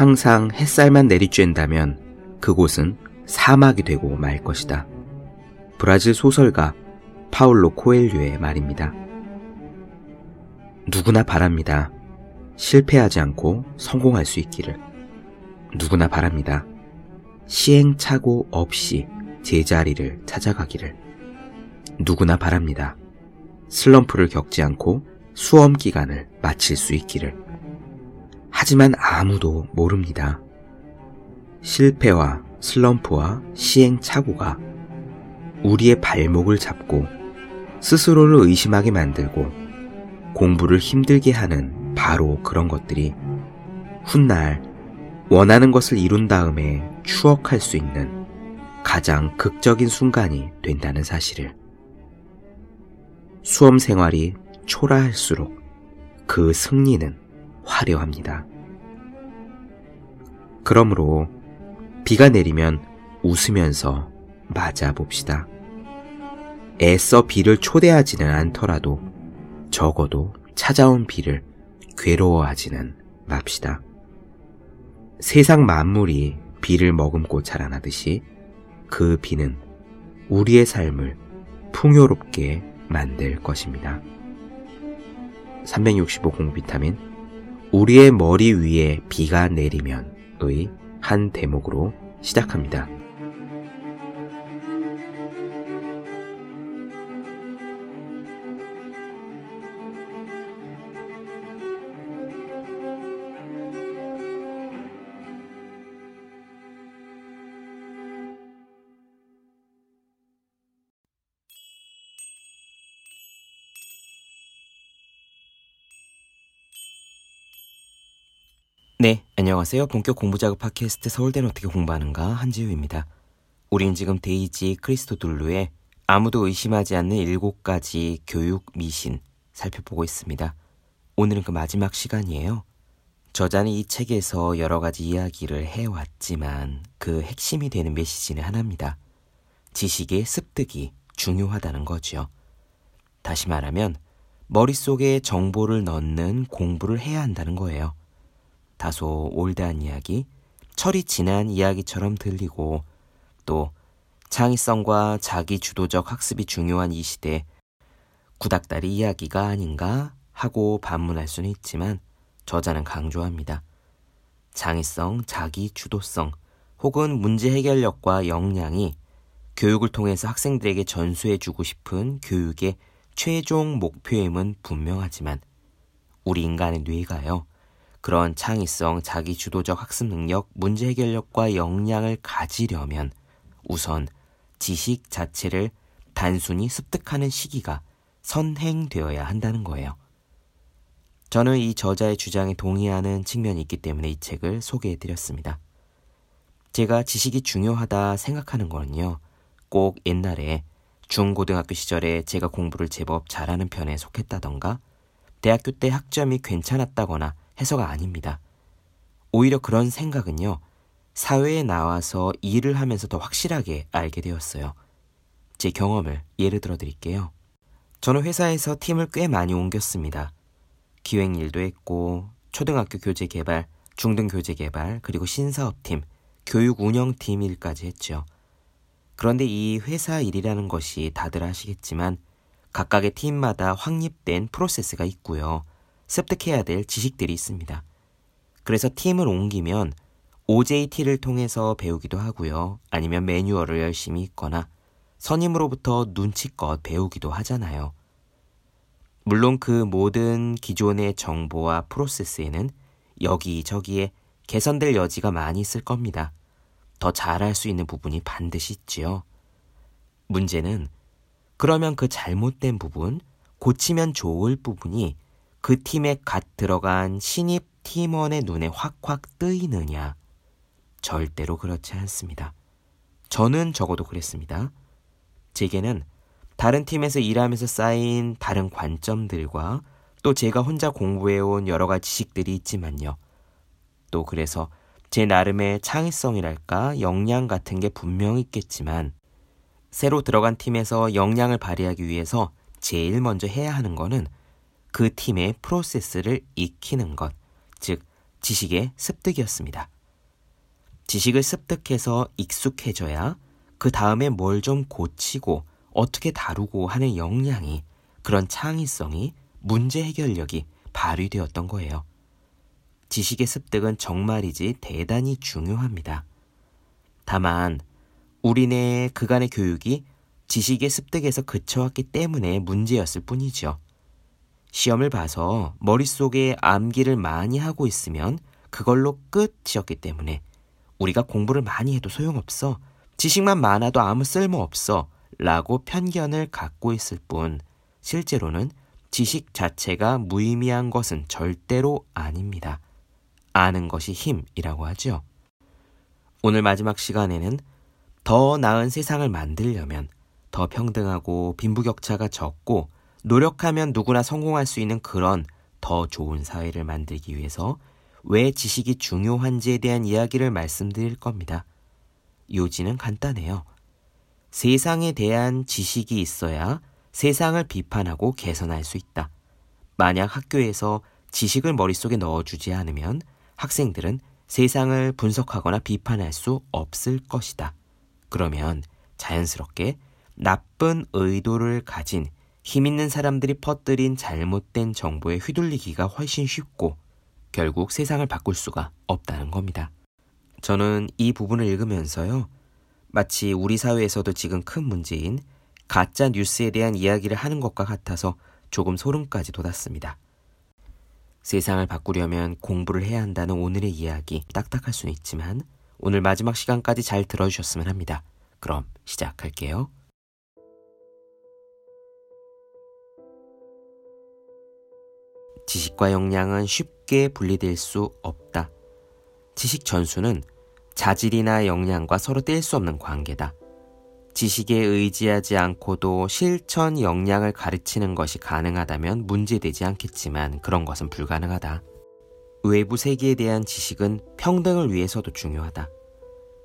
항상 햇살만 내리쬐는다면 그곳은 사막이 되고 말 것이다. 브라질 소설가 파울로 코엘료의 말입니다. 누구나 바랍니다. 실패하지 않고 성공할 수 있기를. 누구나 바랍니다. 시행착오 없이 제자리를 찾아가기를. 누구나 바랍니다. 슬럼프를 겪지 않고 수험 기간을 마칠 수 있기를. 하지만 아무도 모릅니다. 실패와 슬럼프와 시행착오가 우리의 발목을 잡고 스스로를 의심하게 만들고 공부를 힘들게 하는 바로 그런 것들이 훗날 원하는 것을 이룬 다음에 추억할 수 있는 가장 극적인 순간이 된다는 사실을. 수험 생활이 초라할수록 그 승리는 화려합니다. 그러므로 비가 내리면 웃으면서 맞아 봅시다. 애써 비를 초대하지는 않더라도 적어도 찾아온 비를 괴로워하지는 맙시다. 세상 만물이 비를 머금고 자라나듯이 그 비는 우리의 삶을 풍요롭게 만들 것입니다. 365 공비타민, 우리의 머리 위에 비가 내리면의 한 대목으로 시작합니다. 네, 안녕하세요. 본격 공부작업 팟캐스트 서울대는 어떻게 공부하는가 한지우입니다. 우린 지금 데이지 크리스토둘루의 아무도 의심하지 않는 7가지 교육 미신 살펴보고 있습니다. 오늘은 그 마지막 시간이에요. 저자는 이 책에서 여러 가지 이야기를 해왔지만 그 핵심이 되는 메시지는 하나입니다. 지식의 습득이 중요하다는 거죠. 다시 말하면 머릿속에 정보를 넣는 공부를 해야 한다는 거예요. 다소 올드한 이야기, 철이 지난 이야기처럼 들리고 또 창의성과 자기주도적 학습이 중요한 이 시대 구닥다리 이야기가 아닌가 하고 반문할 수는 있지만 저자는 강조합니다. 창의성, 자기주도성 혹은 문제 해결력과 역량이 교육을 통해서 학생들에게 전수해주고 싶은 교육의 최종 목표임은 분명하지만 우리 인간의 뇌가요, 그런 창의성, 자기주도적 학습 능력, 문제 해결력과 역량을 가지려면 우선 지식 자체를 단순히 습득하는 시기가 선행되어야 한다는 거예요. 저는 이 저자의 주장에 동의하는 측면이 있기 때문에 이 책을 소개해드렸습니다. 제가 지식이 중요하다 생각하는 거는요, 꼭 옛날에 중고등학교 시절에 제가 공부를 제법 잘하는 편에 속했다던가 대학교 때 학점이 괜찮았다거나 해서가 아닙니다. 오히려 그런 생각은요, 사회에 나와서 일을 하면서 더 확실하게 알게 되었어요. 제 경험을 예를 들어 드릴게요. 저는 회사에서 팀을 꽤 많이 옮겼습니다. 기획 일도 했고, 초등학교 교재 개발, 중등 교재 개발, 그리고 신사업팀, 교육 운영팀 일까지 했죠. 그런데 이 회사 일이라는 것이 다들 아시겠지만 각각의 팀마다 확립된 프로세스가 있고요. 습득해야 될 지식들이 있습니다. 그래서 팀을 옮기면 OJT를 통해서 배우기도 하고요. 아니면 매뉴얼을 열심히 읽거나 선임으로부터 눈치껏 배우기도 하잖아요. 물론 그 모든 기존의 정보와 프로세스에는 여기저기에 개선될 여지가 많이 있을 겁니다. 더 잘할 수 있는 부분이 반드시 있지요. 문제는 그러면 그 잘못된 부분, 고치면 좋을 부분이 그 팀에 갓 들어간 신입 팀원의 눈에 확확 뜨이느냐? 절대로 그렇지 않습니다. 저는 적어도 그랬습니다. 제게는 다른 팀에서 일하면서 쌓인 다른 관점들과 또 제가 혼자 공부해온 여러 가지 지식들이 있지만요. 또 그래서 제 나름의 창의성이랄까 역량 같은 게 분명히 있겠지만 새로 들어간 팀에서 역량을 발휘하기 위해서 제일 먼저 해야 하는 거는 그 팀의 프로세스를 익히는 것, 즉 지식의 습득이었습니다. 지식을 습득해서 익숙해져야 그 다음에 뭘 좀 고치고 어떻게 다루고 하는 역량이, 그런 창의성이, 문제 해결력이 발휘되었던 거예요. 지식의 습득은 정말이지 대단히 중요합니다. 다만 우리네 그간의 교육이 지식의 습득에서 그쳐왔기 때문에 문제였을 뿐이죠. 시험을 봐서 머릿속에 암기를 많이 하고 있으면 그걸로 끝이었기 때문에 우리가 공부를 많이 해도 소용없어, 지식만 많아도 아무 쓸모없어 라고 편견을 갖고 있을 뿐, 실제로는 지식 자체가 무의미한 것은 절대로 아닙니다. 아는 것이 힘이라고 하죠. 오늘 마지막 시간에는 더 나은 세상을 만들려면 더 평등하고 빈부격차가 적고 노력하면 누구나 성공할 수 있는 그런 더 좋은 사회를 만들기 위해서 왜 지식이 중요한지에 대한 이야기를 말씀드릴 겁니다. 요지는 간단해요. 세상에 대한 지식이 있어야 세상을 비판하고 개선할 수 있다. 만약 학교에서 지식을 머릿속에 넣어주지 않으면 학생들은 세상을 분석하거나 비판할 수 없을 것이다. 그러면 자연스럽게 나쁜 의도를 가진 힘 있는 사람들이 퍼뜨린 잘못된 정보에 휘둘리기가 훨씬 쉽고 결국 세상을 바꿀 수가 없다는 겁니다. 저는 이 부분을 읽으면서요, 마치 우리 사회에서도 지금 큰 문제인 가짜 뉴스에 대한 이야기를 하는 것과 같아서 조금 소름까지 돋았습니다. 세상을 바꾸려면 공부를 해야 한다는 오늘의 이야기, 딱딱할 수는 있지만 오늘 마지막 시간까지 잘 들어주셨으면 합니다. 그럼 시작할게요. 지식과 역량은 쉽게 분리될 수 없다. 지식 전수는 자질이나 역량과 서로 뗄 수 없는 관계다. 지식에 의지하지 않고도 실천 역량을 가르치는 것이 가능하다면 문제되지 않겠지만 그런 것은 불가능하다. 외부 세계에 대한 지식은 평등을 위해서도 중요하다.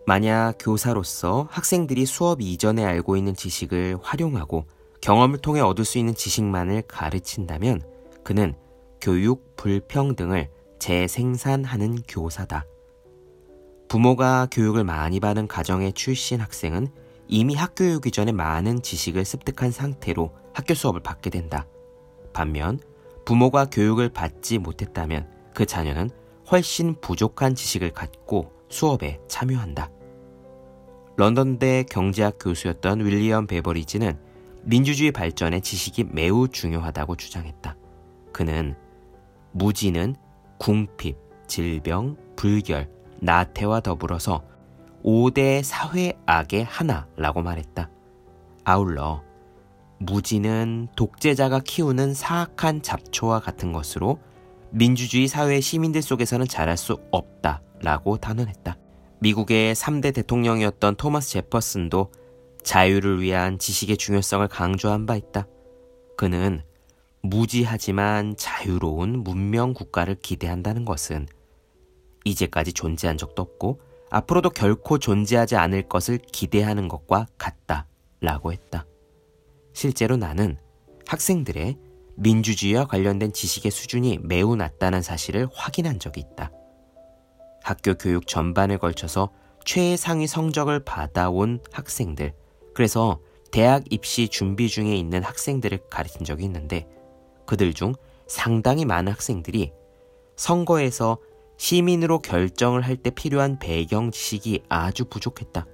만약 교사로서 학생들이 수업 이전에 알고 있는 지식을 활용하고 경험을 통해 얻을 수 있는 지식만을 가르친다면 그는 교육 불평등을 재생산하는 교사다. 부모가 교육을 많이 받은 가정에 출신 학생은 이미 학교 오기 전에 많은 지식을 습득한 상태로 학교 수업을 받게 된다. 반면 부모가 교육을 받지 못했다면 그 자녀는 훨씬 부족한 지식을 갖고 수업에 참여한다. 런던대 경제학 교수였던 윌리엄 베버리지는 민주주의 발전에 지식이 매우 중요하다고 주장했다. 그는 무지는 궁핍, 질병, 불결, 나태와 더불어서 5대 사회악의 하나라고 말했다. 아울러 무지는 독재자가 키우는 사악한 잡초와 같은 것으로 민주주의 사회의 시민들 속에서는 자랄 수 없다라고 단언했다. 미국의 3대 대통령이었던 토마스 제퍼슨도 자유를 위한 지식의 중요성을 강조한 바 있다. 그는 무지하지만 자유로운 문명 국가를 기대한다는 것은 이제까지 존재한 적도 없고 앞으로도 결코 존재하지 않을 것을 기대하는 것과 같다라고 했다. 실제로 나는 학생들의 민주주의와 관련된 지식의 수준이 매우 낮다는 사실을 확인한 적이 있다. 학교 교육 전반에 걸쳐서 최상위 성적을 받아온 학생들, 그래서 대학 입시 준비 중에 있는 학생들을 가르친 적이 있는데 그들 중 상당히 많은 학생들이 선거에서 시민으로 결정을 할 때 필요한 배경 지식이 아주 부족했다.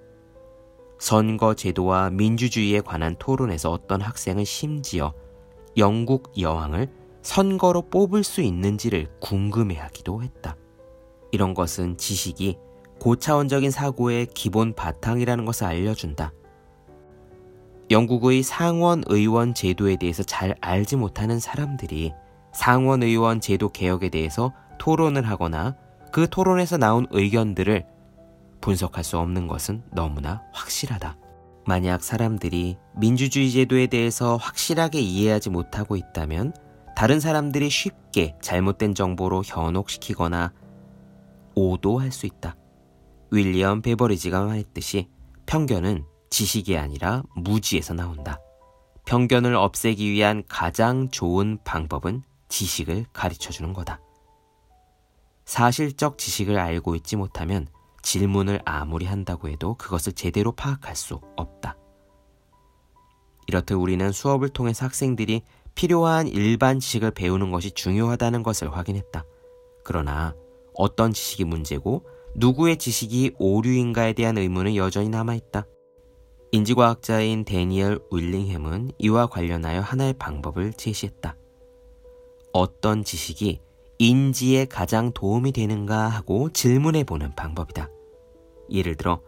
선거 제도와 민주주의에 관한 토론에서 어떤 학생은 심지어 영국 여왕을 선거로 뽑을 수 있는지를 궁금해하기도 했다. 이런 것은 지식이 고차원적인 사고의 기본 바탕이라는 것을 알려준다. 영국의 상원의원 제도에 대해서 잘 알지 못하는 사람들이 상원의원 제도 개혁에 대해서 토론을 하거나 그 토론에서 나온 의견들을 분석할 수 없는 것은 너무나 확실하다. 만약 사람들이 민주주의 제도에 대해서 확실하게 이해하지 못하고 있다면 다른 사람들이 쉽게 잘못된 정보로 현혹시키거나 오도할 수 있다. 윌리엄 베버리지가 말했듯이 편견은 지식이 아니라 무지에서 나온다. 편견을 없애기 위한 가장 좋은 방법은 지식을 가르쳐주는 거다. 사실적 지식을 알고 있지 못하면 질문을 아무리 한다고 해도 그것을 제대로 파악할 수 없다. 이렇듯 우리는 수업을 통해서 학생들이 필요한 일반 지식을 배우는 것이 중요하다는 것을 확인했다. 그러나 어떤 지식이 문제고 누구의 지식이 오류인가에 대한 의문은 여전히 남아있다. 인지과학자인 데니얼 윌링햄은 이와 관련하여 하나의 방법을 제시했다. 어떤 지식이 인지에 가장 도움이 되는가 하고 질문해보는 방법이다. 예를 들어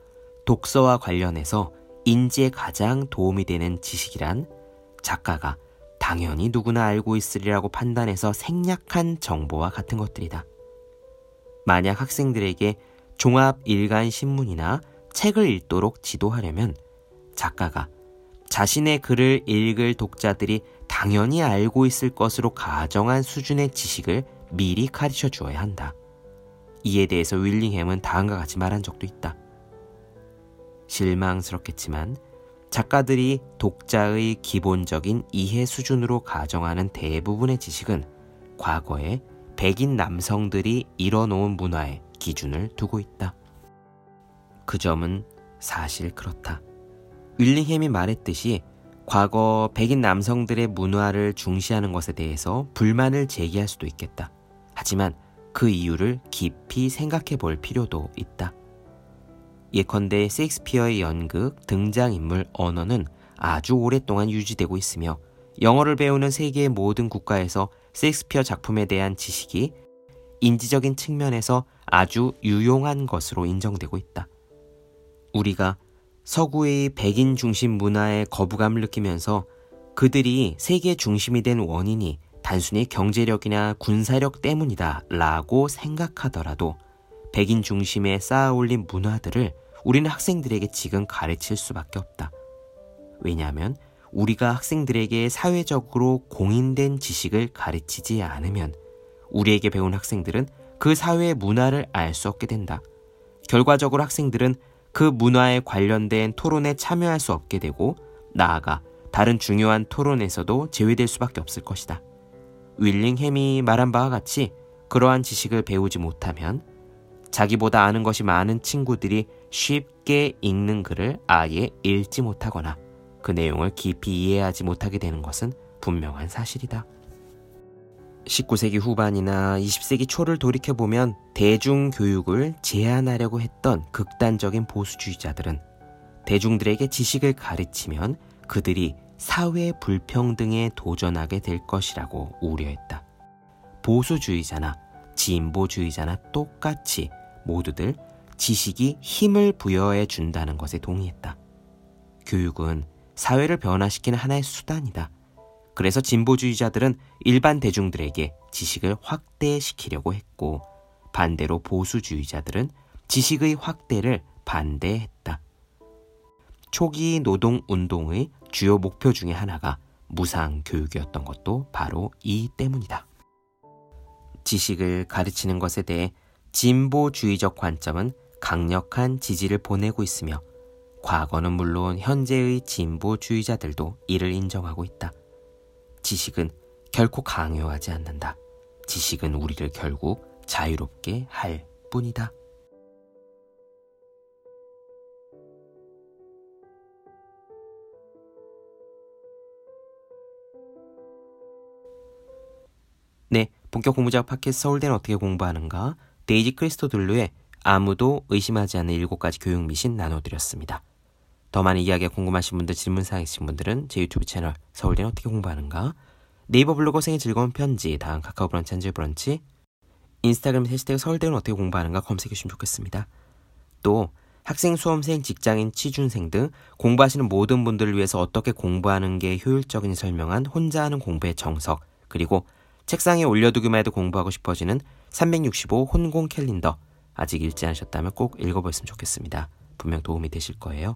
독서와 관련해서 인지에 가장 도움이 되는 지식이란 작가가 당연히 누구나 알고 있으리라고 판단해서 생략한 정보와 같은 것들이다. 만약 학생들에게 종합일간신문이나 책을 읽도록 지도하려면 작가가 자신의 글을 읽을 독자들이 당연히 알고 있을 것으로 가정한 수준의 지식을 미리 가르쳐 주어야 한다. 이에 대해서 윌링햄은 다음과 같이 말한 적도 있다. 실망스럽겠지만 작가들이 독자의 기본적인 이해 수준으로 가정하는 대부분의 지식은 과거에 백인 남성들이 이뤄놓은 문화의 기준을 두고 있다. 그 점은 사실 그렇다. 윌링햄이 말했듯이 과거 백인 남성들의 문화를 중시하는 것에 대해서 불만을 제기할 수도 있겠다. 하지만 그 이유를 깊이 생각해 볼 필요도 있다. 예컨대 셰익스피어의 연극 등장인물 언어는 아주 오랫동안 유지되고 있으며 영어를 배우는 세계의 모든 국가에서 셰익스피어 작품에 대한 지식이 인지적인 측면에서 아주 유용한 것으로 인정되고 있다. 우리가 서구의 백인 중심 문화에 거부감을 느끼면서 그들이 세계 중심이 된 원인이 단순히 경제력이나 군사력 때문이다 라고 생각하더라도 백인 중심에 쌓아올린 문화들을 우리는 학생들에게 지금 가르칠 수밖에 없다. 왜냐하면 우리가 학생들에게 사회적으로 공인된 지식을 가르치지 않으면 우리에게 배운 학생들은 그 사회의 문화를 알 수 없게 된다. 결과적으로 학생들은 그 문화에 관련된 토론에 참여할 수 없게 되고 나아가 다른 중요한 토론에서도 제외될 수밖에 없을 것이다. 윌링햄이 말한 바와 같이 그러한 지식을 배우지 못하면 자기보다 아는 것이 많은 친구들이 쉽게 읽는 글을 아예 읽지 못하거나 그 내용을 깊이 이해하지 못하게 되는 것은 분명한 사실이다. 19세기 후반이나 20세기 초를 돌이켜보면 대중교육을 제한하려고 했던 극단적인 보수주의자들은 대중들에게 지식을 가르치면 그들이 사회 불평등에 도전하게 될 것이라고 우려했다. 보수주의자나 진보주의자나 똑같이 모두들 지식이 힘을 부여해 준다는 것에 동의했다. 교육은 사회를 변화시키는 하나의 수단이다. 그래서 진보주의자들은 일반 대중들에게 지식을 확대시키려고 했고 반대로 보수주의자들은 지식의 확대를 반대했다. 초기 노동운동의 주요 목표 중에 하나가 무상교육이었던 것도 바로 이 때문이다. 지식을 가르치는 것에 대해 진보주의적 관점은 강력한 지지를 보내고 있으며 과거는 물론 현재의 진보주의자들도 이를 인정하고 있다. 지식은 결코 강요하지 않는다. 지식은 우리를 결국 자유롭게 할 뿐이다. 네, 본격 공부작 팟캐스트 서울대는 어떻게 공부하는가? 데이지 크리스토들루의 아무도 의심하지 않는 7가지 교육 미신 나눠드렸습니다. 더 많은 이야기가 궁금하신 분들, 질문사항 있으신 분들은 제 유튜브 채널 서울대는 어떻게 공부하는가, 네이버 블로그 허생의 즐거운 편지, 다음 카카오 브런치, 한줄 브런치, 인스타그램 해시태그 서울대는 어떻게 공부하는가 검색해 주시면 좋겠습니다. 또 학생, 수험생, 직장인, 취준생 등 공부하시는 모든 분들을 위해서 어떻게 공부하는 게 효율적인지 설명한 혼자 하는 공부의 정석, 그리고 책상에 올려두기만 해도 공부하고 싶어지는 365 혼공 캘린더, 아직 읽지 않으셨다면 꼭 읽어보셨으면 좋겠습니다. 분명 도움이 되실 거예요.